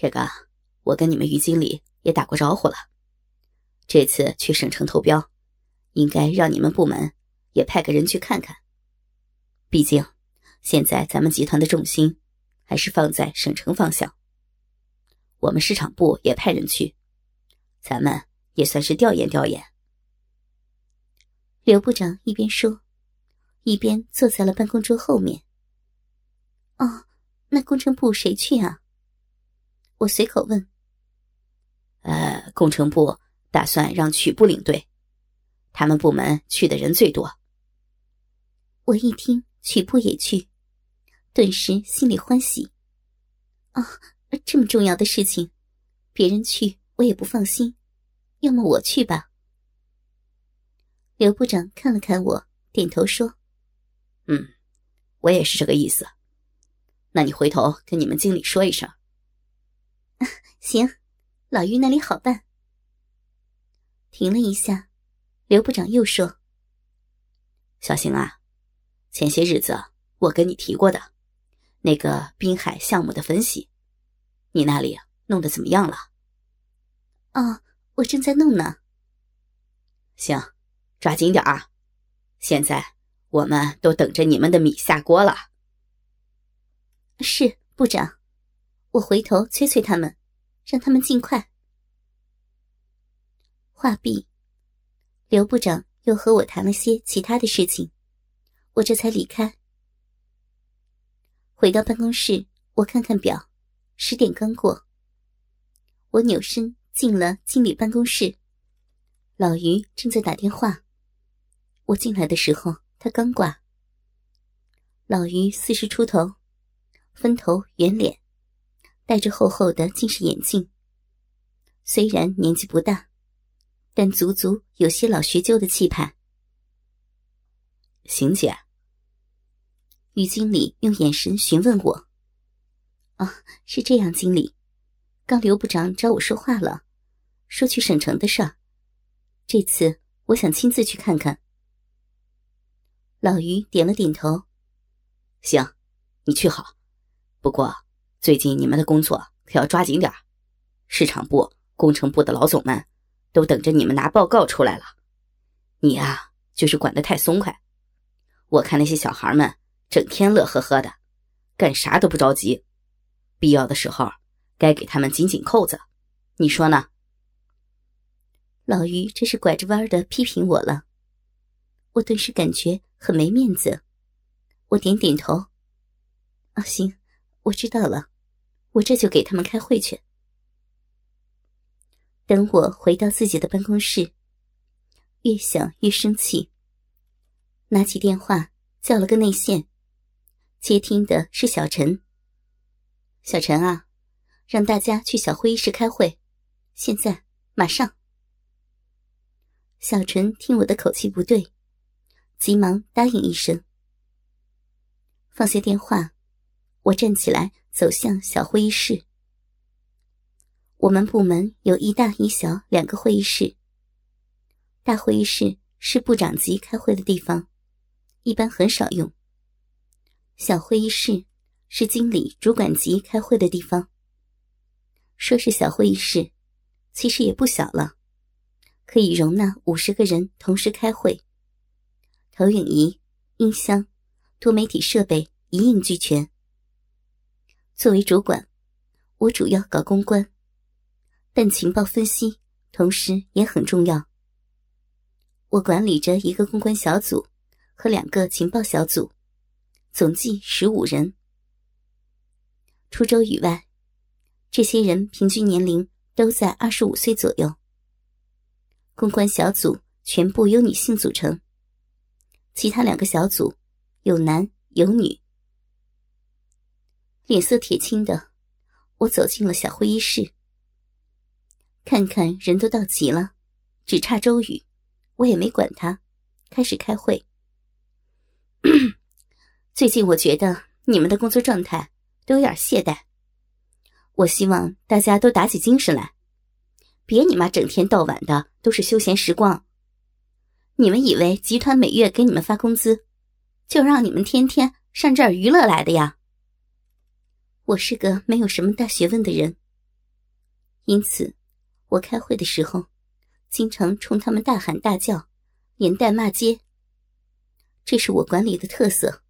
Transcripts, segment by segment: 这个我跟你们于经理也打过招呼了，这次去省城投标，应该让你们部门也派个人去看看。毕竟现在咱们集团的重心还是放在省城方向，我们市场部也派人去，咱们也算是调研调研。刘部长一边说，一边坐在了办公桌后面。哦，那工程部谁去啊？我随口问。工程部打算让曲部领队，他们部门去的人最多。我一听曲部也去，顿时心里欢喜。哦，这么重要的事情，别人去我也不放心，要么我去吧。刘部长看了看我，点头说：“嗯，我也是这个意思。那你回头跟你们经理说一声。”啊，行，老于那里好办。停了一下，刘部长又说：“小邢啊，前些日子我跟你提过的那个滨海项目的分析，你那里弄得怎么样了？”哦，我正在弄呢。行，抓紧点啊，现在我们都等着你们的米下锅了。是，部长，我回头催催他们，让他们尽快。话毕，刘部长又和我谈了些其他的事情，我这才离开。回到办公室，我看看表，10点刚过。我扭身进了经理办公室，老于正在打电话。我进来的时候他刚挂。老于40出头，分头圆脸，戴着厚厚的近视眼镜，虽然年纪不大，但足足有些老学究的气派。邢姐，于经理用眼神询问我。哦，是这样，经理，刚刘部长找我说话了，说去省城的事儿，这次我想亲自去看看。老于点了点头。行，你去好，不过最近你们的工作可要抓紧点，市场部、工程部的老总们都等着你们拿报告出来了，你啊就是管得太松快，我看那些小孩们整天乐呵呵的，干啥都不着急，必要的时候该给他们紧紧扣子，你说呢？老于这是拐着弯的批评我了，我顿时感觉很没面子。我点点头，啊，行，我知道了，我这就给他们开会去。等我回到自己的办公室，越想越生气，拿起电话叫了个内线，接听的是小陈。小陈啊，让大家去小会议室开会，现在马上。小陈听我的口气不对，急忙答应一声。放下电话，我站起来走向小会议室。我们部门有一大一小2个会议室，大会议室是部长级开会的地方，一般很少用，小会议室是经理主管级开会的地方。说是小会议室，其实也不小了，可以容纳50个人同时开会，投影仪、音箱、多媒体设备一应俱全。作为主管，我主要搞公关，但情报分析同时也很重要。我管理着一个公关小组和2个情报小组，总计15人。除州以外，这些人平均年龄都在25岁左右。公关小组全部由女性组成，其他2个小组有男有女。脸色铁青的，我走进了小会议室。看看人都到齐了，只差周宇，我也没管他，开始开会。最近我觉得你们的工作状态都有点懈怠，我希望大家都打起精神来，别你妈整天到晚的都是休闲时光。你们以为集团每月给你们发工资，就让你们天天上这儿娱乐来的呀？我是个没有什么大学问的人，因此我开会的时候经常冲他们大喊大叫，连带骂街，这是我管理的特色。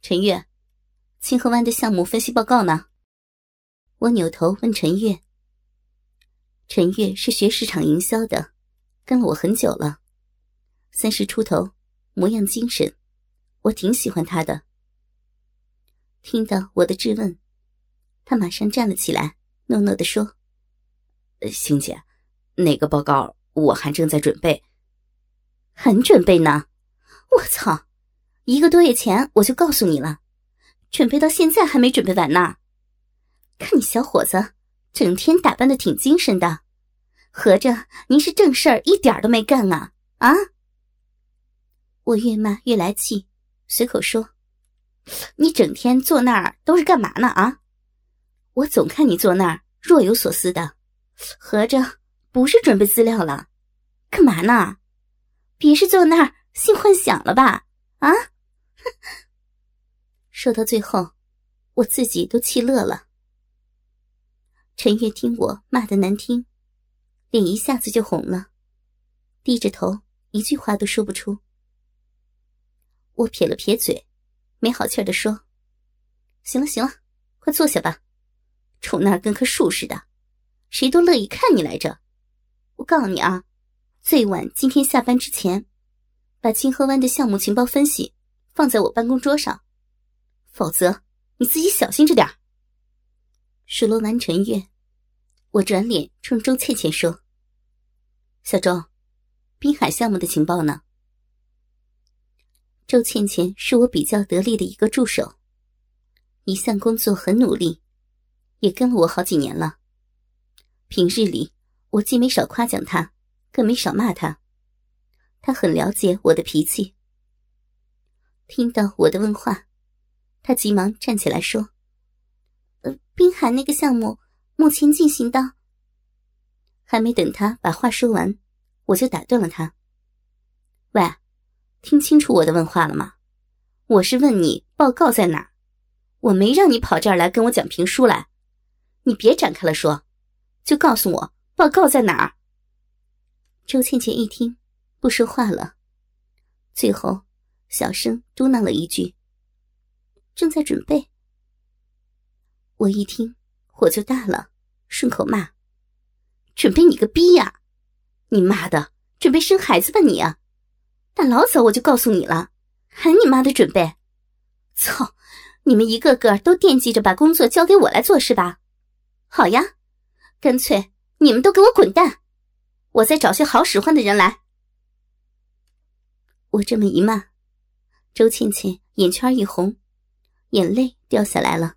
陈月，清河湾的项目分析报告呢？我扭头问陈月。陈月是学市场营销的，跟了我很久了，30出头，模样精神，我挺喜欢他的。听到我的质问，他马上站了起来，诺诺地说，星姐，那个报告我还正在准备。还准备呢？我操，1个多月前我就告诉你了，准备到现在还没准备完呢。看你小伙子整天打扮得挺精神的，合着您是正事儿一点都没干啊？啊！我越骂越来气，随口说，你整天坐那儿都是干嘛呢啊？我总看你坐那儿若有所思的，合着不是准备资料了，干嘛呢？别是坐那儿性幻想了吧？啊！说到最后，我自己都气乐了。陈月听我骂得难听，脸一下子就红了，低着头一句话都说不出。我撇了撇嘴，没好气地说，行了行了，快坐下吧，杵那儿跟棵树似的，谁都乐意看你来着。我告诉你啊，最晚今天下班之前，把清河湾的项目情报分析放在我办公桌上，否则你自己小心着点。数落完陈月，我转脸冲周倩倩说，小周，滨海项目的情报呢？周倩倩是我比较得力的一个助手，一项工作很努力，也跟了我好几年了。平日里我既没少夸奖她，更没少骂她，她很了解我的脾气。听到我的问话，她急忙站起来说，滨海那个项目目前进行到……还没等他把话说完，我就打断了他。喂，听清楚我的问话了吗？我是问你报告在哪儿，我没让你跑这儿来跟我讲评书来，你别展开了说，就告诉我报告在哪儿。周倩倩一听不说话了，最后小声嘟囔了一句，正在准备。我一听火就大了，顺口骂，准备你个逼呀，你妈的准备生孩子吧你啊！大老早我就告诉你了，还你妈的准备，操，你们一个个都惦记着把工作交给我来做是吧？好呀，干脆你们都给我滚蛋，我再找些好使唤的人来。我这么一骂，周倩倩眼圈一红，眼泪掉下来了。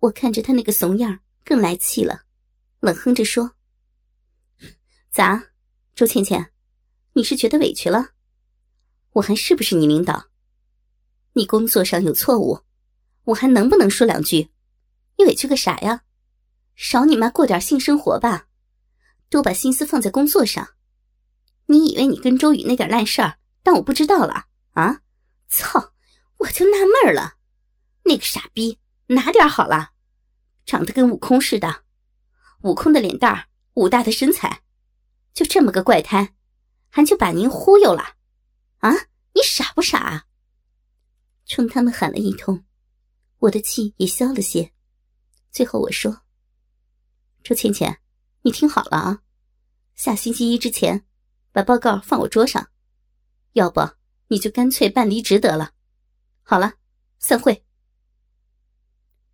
我看着他那个怂样更来气了，冷哼着说，咋，周倩倩，你是觉得委屈了？我还是不是你领导？你工作上有错误，我还能不能说两句？你委屈个啥呀？少你妈过点性生活吧，多把心思放在工作上。你以为你跟周宇那点烂事儿当我不知道了啊？操，我就纳闷了，那个傻逼哪点好了，长得跟悟空似的，悟空的脸蛋儿，武大的身材，就这么个怪胎，还就把您忽悠了啊？你傻不傻啊？冲他们喊了一通，我的气也消了些。最后我说，周倩倩，你听好了啊，下星期一之前把报告放我桌上，要不你就干脆办离职得了。好了，散会。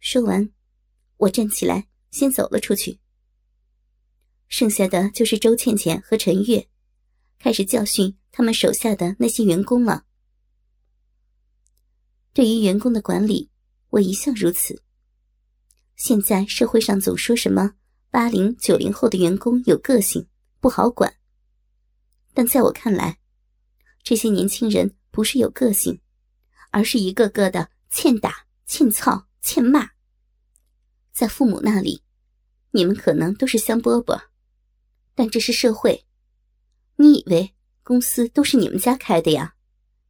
说完，我站起来先走了出去。剩下的就是周倩倩和陈月开始教训他们手下的那些员工了。对于员工的管理，我一向如此。现在社会上总说什么80、90后的员工有个性，不好管。但在我看来，这些年轻人不是有个性，而是一个个的欠打、欠操、欠骂。在父母那里，你们可能都是香饽饽，但这是社会。你以为公司都是你们家开的呀？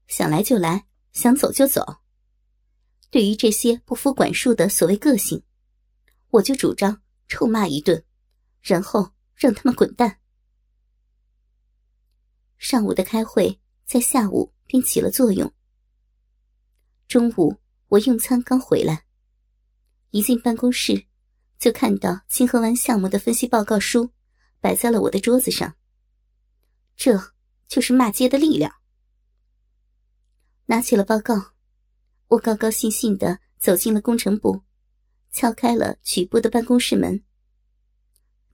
想来就来，想走就走。对于这些不服管束的所谓个性，我就主张臭骂一顿，然后让他们滚蛋。上午的开会在下午便起了作用。中午我用餐刚回来，一进办公室就看到清河湾项目的分析报告书摆在了我的桌子上。这就是骂街的力量。拿起了报告，我高高兴兴地走进了工程部，敲开了曲部的办公室门。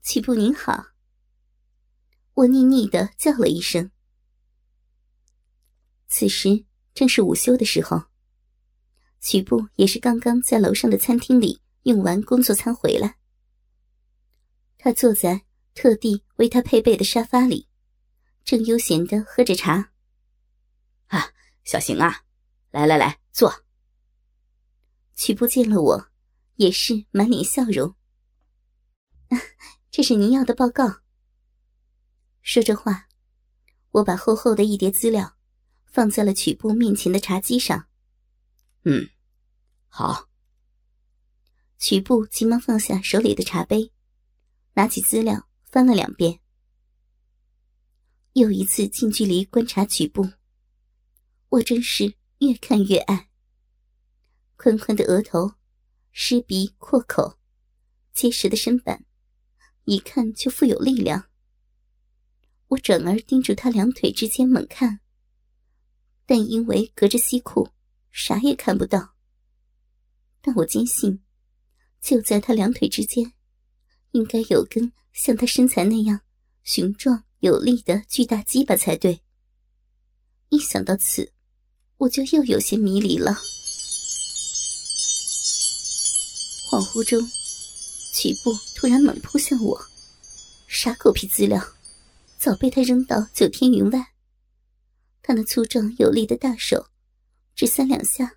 曲部您好。我腻腻地叫了一声。此时正是午休的时候，曲部也是刚刚在楼上的餐厅里用完工作餐回来。他坐在特地为他配备的沙发里，正悠闲地喝着茶。啊，小邢啊，来来来，坐。曲部见了我，也是满脸笑容。这是您要的报告。说着话，我把厚厚的一叠资料放在了曲部面前的茶几上。嗯，好。曲部急忙放下手里的茶杯，拿起资料翻了2遍。又一次近距离观察曲部，我真是越看越爱。宽宽的额头，湿鼻阔口，结实的身板，一看就富有力量。我转而盯住他两腿之间猛看，但因为隔着西裤啥也看不到，但我坚信就在他两腿之间应该有根像他身材那样雄壮有力的巨大鸡巴才对。一想到此，我就又有些迷离了。恍惚中，曲部突然猛扑向我，啥狗屁资料早被他扔到9天云外。他那粗壮有力的大手，只3两下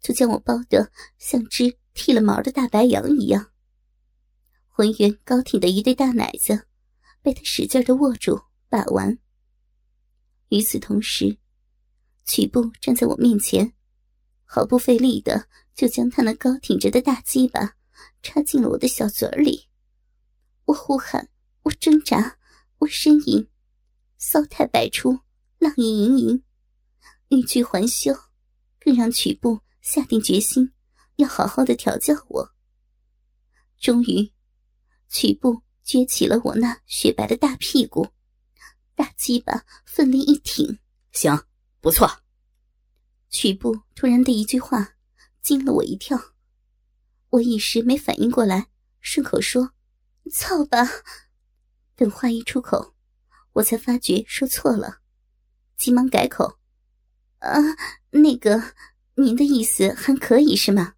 就将我包得像只剃了毛的大白羊一样。浑圆高挺的一对大奶子被他使劲地握住把玩。与此同时，曲部站在我面前，毫不费力地就将他那高挺着的大鸡巴插进了我的小嘴里。我呼喊，我挣扎，我呻吟，骚态百出，浪意盈盈，欲拒还休，更让曲部下定决心要好好的调教我。终于，曲部撅起了我那雪白的大屁股，大鸡巴奋力一挺。行，不错。曲部突然的一句话惊了我一跳，我一时没反应过来，顺口说操吧。等话一出口，我才发觉说错了，急忙改口。那个，您的意思还可以是吗？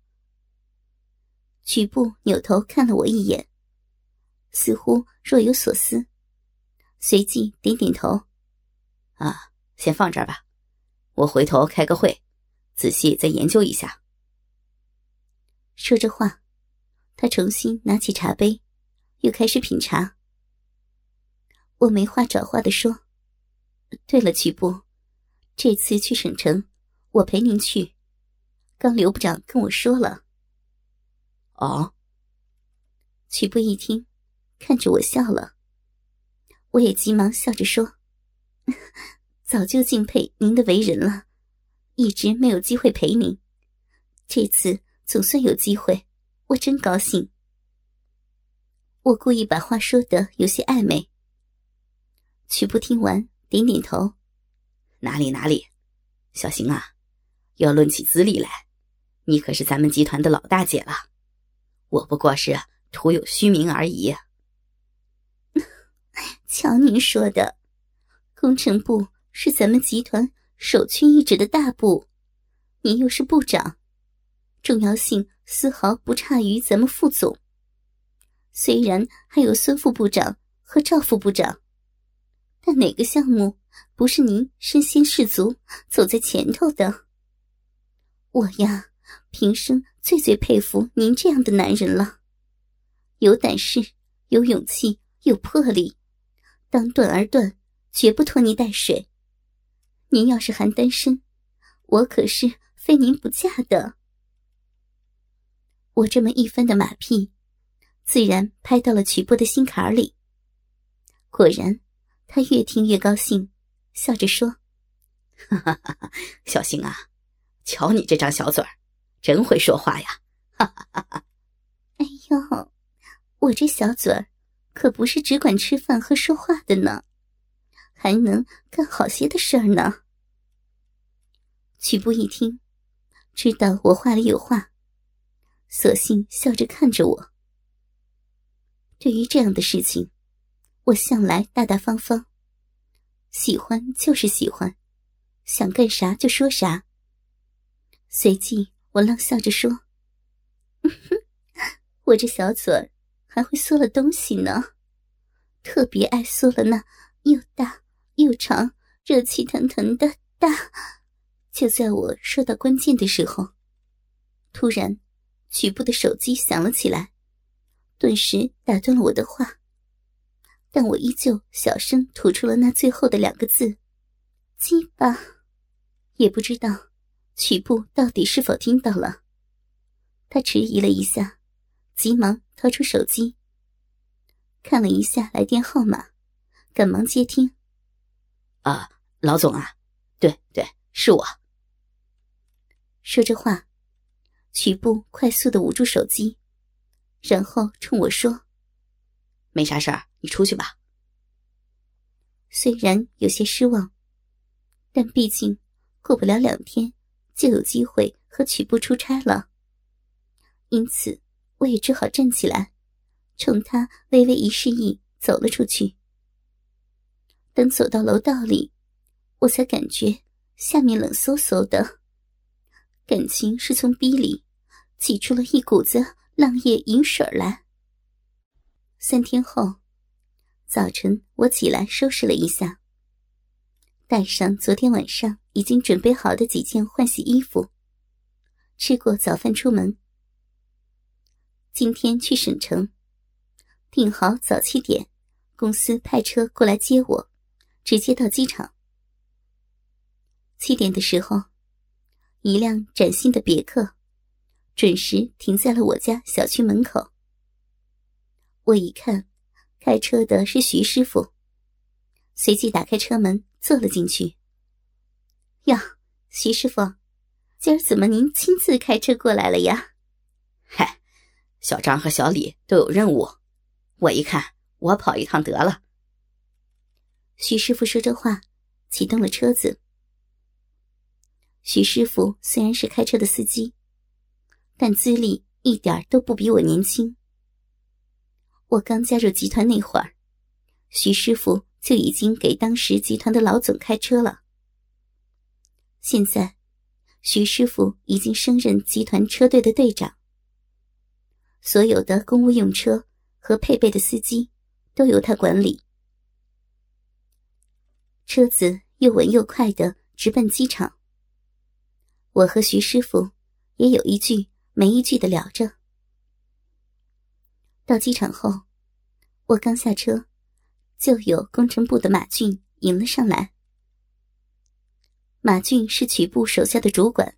曲部扭头看了我一眼，似乎若有所思，随即点点头。啊，先放这儿吧，我回头开个会，仔细再研究一下。说着话，他重新拿起茶杯，又开始品茶。我没话找话地说，对了，曲部，这次去省城我陪您去，刚刘部长跟我说了。哦。曲部一听，看着我笑了。我也急忙笑着说，早就敬佩您的为人了，一直没有机会陪您，这次总算有机会，我真高兴。我故意把话说得有些暧昧。曲部听完点点头。哪里哪里，小邢啊，要论起资历来，你可是咱们集团的老大姐了，我不过是徒有虚名而已。瞧您说的，工程部是咱们集团首屈一指的大部，您又是部长，重要性丝毫不差于咱们副总，虽然还有孙副部长和赵副部长，但哪个项目不是您身先士卒走在前头的？我呀，平生最最佩服您这样的男人了，有胆识，有勇气，有魄力，当断而断，绝不拖泥带水。您要是还单身，我可是非您不嫁的。我这么一番的马屁，自然拍到了曲波的心坎里。果然，他越听越高兴，笑着说：“哈哈哈，小星啊，瞧你这张小嘴儿，真会说话呀！哈哈哈哈！”哎呦，我这小嘴儿可不是只管吃饭和说话的呢，还能干好些的事儿呢。曲波一听，知道我话里有话，索性笑着看着我。对于这样的事情，我向来大大方方，喜欢就是喜欢，想干啥就说啥。随即我浪笑着说：“我这小嘴儿还会嗦了东西呢，特别爱嗦了那又大又长、热气腾腾的大。”就在我说到关键的时候，突然曲波的手机响了起来，顿时打断了我的话，但我依旧小声吐出了那最后的两个字：“鸡巴。”也不知道曲波到底是否听到了，他迟疑了一下，急忙掏出手机，看了一下来电号码，赶忙接听：“啊，老总啊，对对，是我。”说着话，曲波快速地捂住手机，然后冲我说：“没啥事儿，你出去吧。”虽然有些失望，但毕竟过不了2天就有机会和曲波出差了，因此我也只好站起来，冲他微微一示意，走了出去。等走到楼道里，我才感觉下面冷嗖嗖的，感情是从逼里挤出了一股子浪液饮水来。3天后早晨，我起来收拾了一下，带上昨天晚上已经准备好的几件换洗衣服，吃过早饭出门。今天去省城，定好早7点公司派车过来接我，直接到机场。7点的时候，一辆崭新的别克准时停在了我家小区门口。我一看，开车的是徐师傅，随即打开车门坐了进去。“哟，徐师傅，今儿怎么您亲自开车过来了呀？”“嗨，小张和小李都有任务，我一看我跑一趟得了。”徐师傅说着话，启动了车子。徐师傅虽然是开车的司机，但资历一点都不比我年轻。我刚加入集团那会儿，徐师傅就已经给当时集团的老总开车了。现在，徐师傅已经升任集团车队的队长，所有的公务用车和配备的司机都由他管理。车子又稳又快地直奔机场。我和徐师傅也有一句没一句地聊着。到机场后，我刚下车，就有工程部的马俊迎了上来。马俊是曲部手下的主管，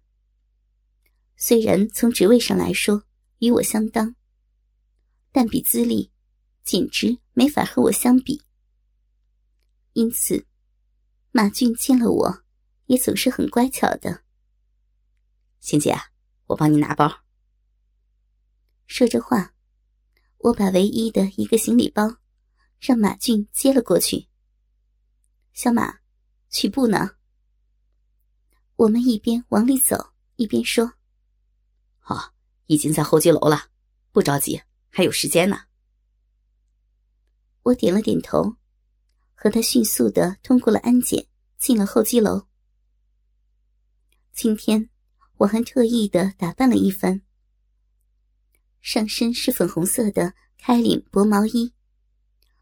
虽然从职位上来说与我相当，但比资历简直没法和我相比。因此马俊见了我也总是很乖巧的：“欣姐，我帮你拿包。”说着话，我把唯一的一个行李包让马俊接了过去。“小马，曲步呢？”我们一边往里走一边说：“好，已经在候机楼了，不着急，还有时间呢。”我点了点头，和他迅速地通过了安检，进了候机楼。今天我还特意地打扮了一番，上身是粉红色的开领薄毛衣，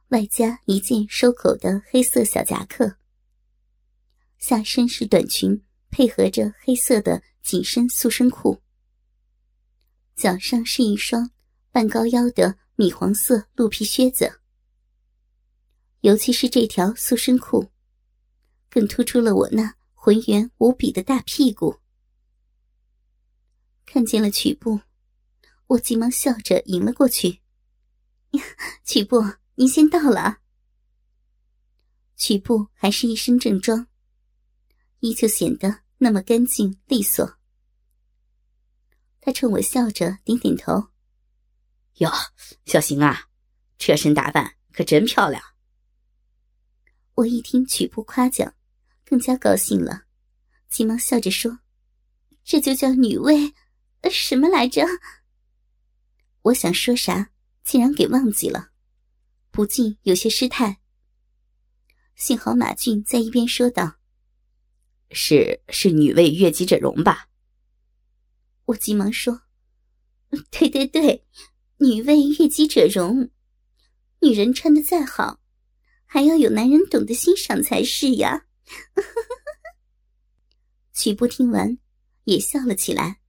外加一件收口的黑色小夹克，下身是短裙，配合着黑色的紧身塑身裤，脚上是一双半高腰的米黄色鹿皮靴子。尤其是这条塑身裤，更突出了我那浑圆无比的大屁股。看见了曲步，我急忙笑着迎了过去，曲部，您先到了。曲部还是一身正装，依旧显得那么干净利索。他冲我笑着点点头。哟，小邢啊，这身打扮可真漂亮。我一听曲部夸奖，更加高兴了，急忙笑着说，这就叫女卫什么来着。我想说啥，竟然给忘记了，不禁有些失态。幸好马俊在一边说道，是女卫悦己者容吧。我急忙说，对对对，女卫悦己者容，女人穿得再好，还要有男人懂得欣赏才是呀。曲部听完也笑了起来。